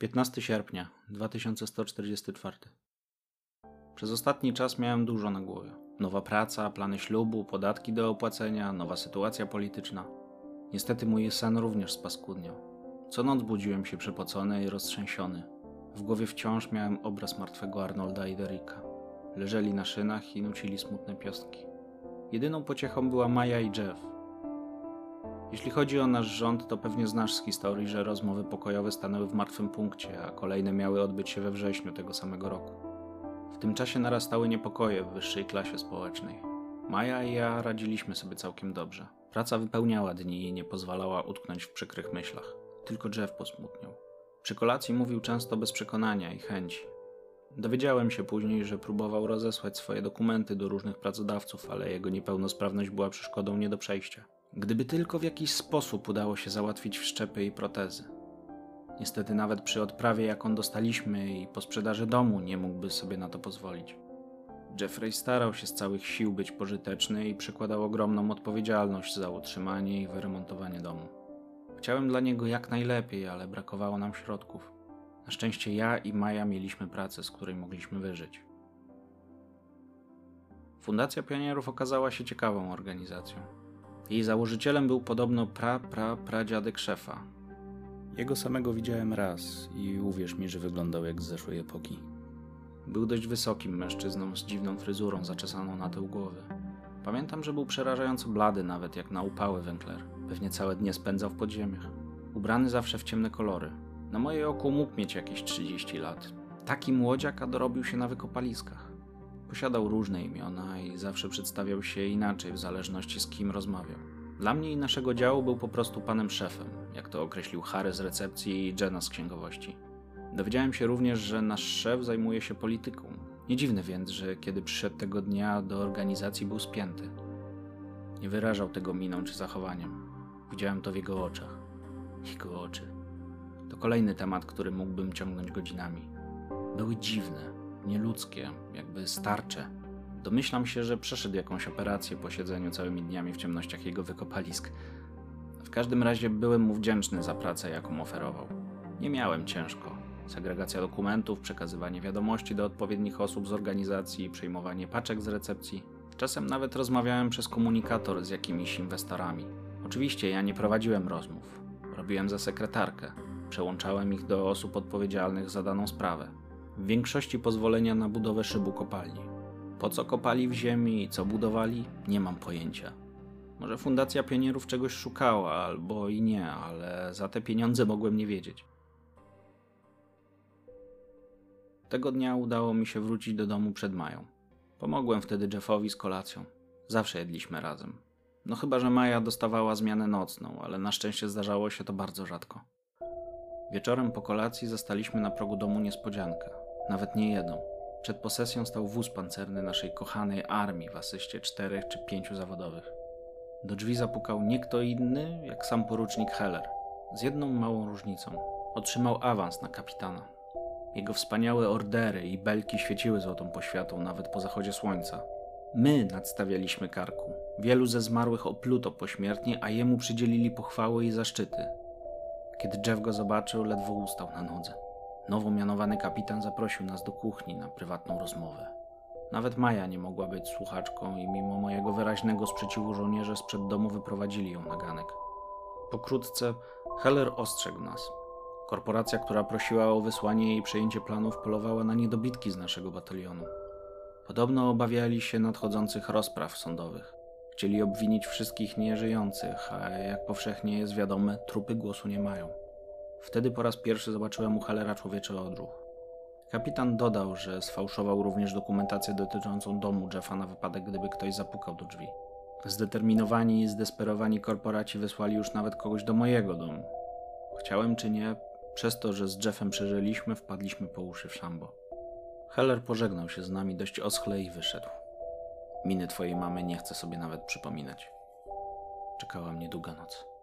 15 sierpnia 2144. Przez ostatni czas miałem dużo na głowie. Nowa praca, plany ślubu, podatki do opłacenia, nowa sytuacja polityczna. Niestety mój sen również spaskudniał. Co noc budziłem się przepocony i roztrzęsiony. W głowie wciąż miałem obraz martwego Arnolda i Derricka. Leżeli na szynach i nucili smutne piosenki. Jedyną pociechą była Maja i Jeff. Jeśli chodzi o nasz rząd, to pewnie znasz z historii, że rozmowy pokojowe stanęły w martwym punkcie, a kolejne miały odbyć się we wrześniu tego samego roku. W tym czasie narastały niepokoje w wyższej klasie społecznej. Maja i ja radziliśmy sobie całkiem dobrze. Praca wypełniała dni i nie pozwalała utknąć w przykrych myślach. Tylko Jeff posmutniał. Przy kolacji mówił często bez przekonania i chęci. Dowiedziałem się później, że próbował rozesłać swoje dokumenty do różnych pracodawców, ale jego niepełnosprawność była przeszkodą nie do przejścia. Gdyby tylko w jakiś sposób udało się załatwić wszczepy i protezy. Niestety nawet przy odprawie, jaką dostaliśmy i po sprzedaży domu, nie mógłby sobie na to pozwolić. Jeffrey starał się z całych sił być pożyteczny i przykładał ogromną odpowiedzialność za utrzymanie i wyremontowanie domu. Chciałem dla niego jak najlepiej, ale brakowało nam środków. Na szczęście ja i Maja mieliśmy pracę, z której mogliśmy wyżyć. Fundacja Pionierów okazała się ciekawą organizacją. Jej założycielem był podobno pradziadek szefa. Jego samego widziałem raz i uwierz mi, że wyglądał jak z zeszłej epoki. Był dość wysokim mężczyzną z dziwną fryzurą zaczesaną na tył głowy. Pamiętam, że był przerażająco blady, nawet jak na upały Wenkler. Pewnie całe dnie spędzał w podziemiach. Ubrany zawsze w ciemne kolory. Na moje oko mógł mieć jakieś 30 lat. Taki młodziak, a dorobił się na wykopaliskach. Posiadał różne imiona i zawsze przedstawiał się inaczej w zależności z kim rozmawiał. Dla mnie i naszego działu był po prostu panem szefem, jak to określił Harry z recepcji i Jenna z księgowości. Dowiedziałem się również, że nasz szef zajmuje się polityką. Nie dziwne więc, że kiedy przyszedł tego dnia do organizacji, był spięty. Nie wyrażał tego miną czy zachowaniem. Widziałem to w jego oczach. Jego oczy. To kolejny temat, który mógłbym ciągnąć godzinami. Były dziwne. Nieludzkie, jakby starcze. Domyślam się, że przeszedł jakąś operację po siedzeniu całymi dniami w ciemnościach jego wykopalisk. W każdym razie byłem mu wdzięczny za pracę, jaką oferował. Nie miałem ciężko. Segregacja dokumentów, przekazywanie wiadomości do odpowiednich osób z organizacji, przejmowanie paczek z recepcji. Czasem nawet rozmawiałem przez komunikator z jakimiś inwestorami. Oczywiście ja nie prowadziłem rozmów. Robiłem za sekretarkę. Przełączałem ich do osób odpowiedzialnych za daną sprawę. W większości pozwolenia na budowę szybu kopalni. Po co kopali w ziemi i co budowali, nie mam pojęcia. Może Fundacja Pionierów czegoś szukała, albo i nie, ale za te pieniądze mogłem nie wiedzieć. Tego dnia udało mi się wrócić do domu przed Mają. Pomogłem wtedy Jeffowi z kolacją. Zawsze jedliśmy razem. No chyba, że Maja dostawała zmianę nocną, ale na szczęście zdarzało się to bardzo rzadko. Wieczorem po kolacji zastaliśmy na progu domu niespodziankę. Nawet nie jedną. Przed posesją stał wóz pancerny naszej kochanej armii w asyście 4 czy 5 zawodowych. Do drzwi zapukał nie kto inny, jak sam porucznik Heller. Z jedną małą różnicą. Otrzymał awans na kapitana. Jego wspaniałe ordery i belki świeciły złotą poświatą nawet po zachodzie słońca. My nadstawialiśmy karku. Wielu ze zmarłych opluto pośmiertnie, a jemu przydzielili pochwały i zaszczyty. Kiedy Jeff go zobaczył, ledwo ustał na nodze. Nowo mianowany kapitan zaprosił nas do kuchni na prywatną rozmowę. Nawet Maja nie mogła być słuchaczką i mimo mojego wyraźnego sprzeciwu żołnierze sprzed domu wyprowadzili ją na ganek. Pokrótce Heller ostrzegł nas. Korporacja, która prosiła o wysłanie i przejęcie planów, polowała na niedobitki z naszego batalionu. Podobno obawiali się nadchodzących rozpraw sądowych. Chcieli obwinić wszystkich nieżyjących, a jak powszechnie jest wiadome, trupy głosu nie mają. Wtedy po raz pierwszy zobaczyłem u Hellera człowieczy odruch. Kapitan dodał, że sfałszował również dokumentację dotyczącą domu Jeffa na wypadek, gdyby ktoś zapukał do drzwi. Zdeterminowani i zdesperowani korporaci wysłali już nawet kogoś do mojego domu. Chciałem czy nie, przez to, że z Jeffem przeżyliśmy, wpadliśmy po uszy w szambo. Heller pożegnał się z nami dość oschle i wyszedł. Miny twojej mamy nie chcę sobie nawet przypominać. Czekała mnie długa noc.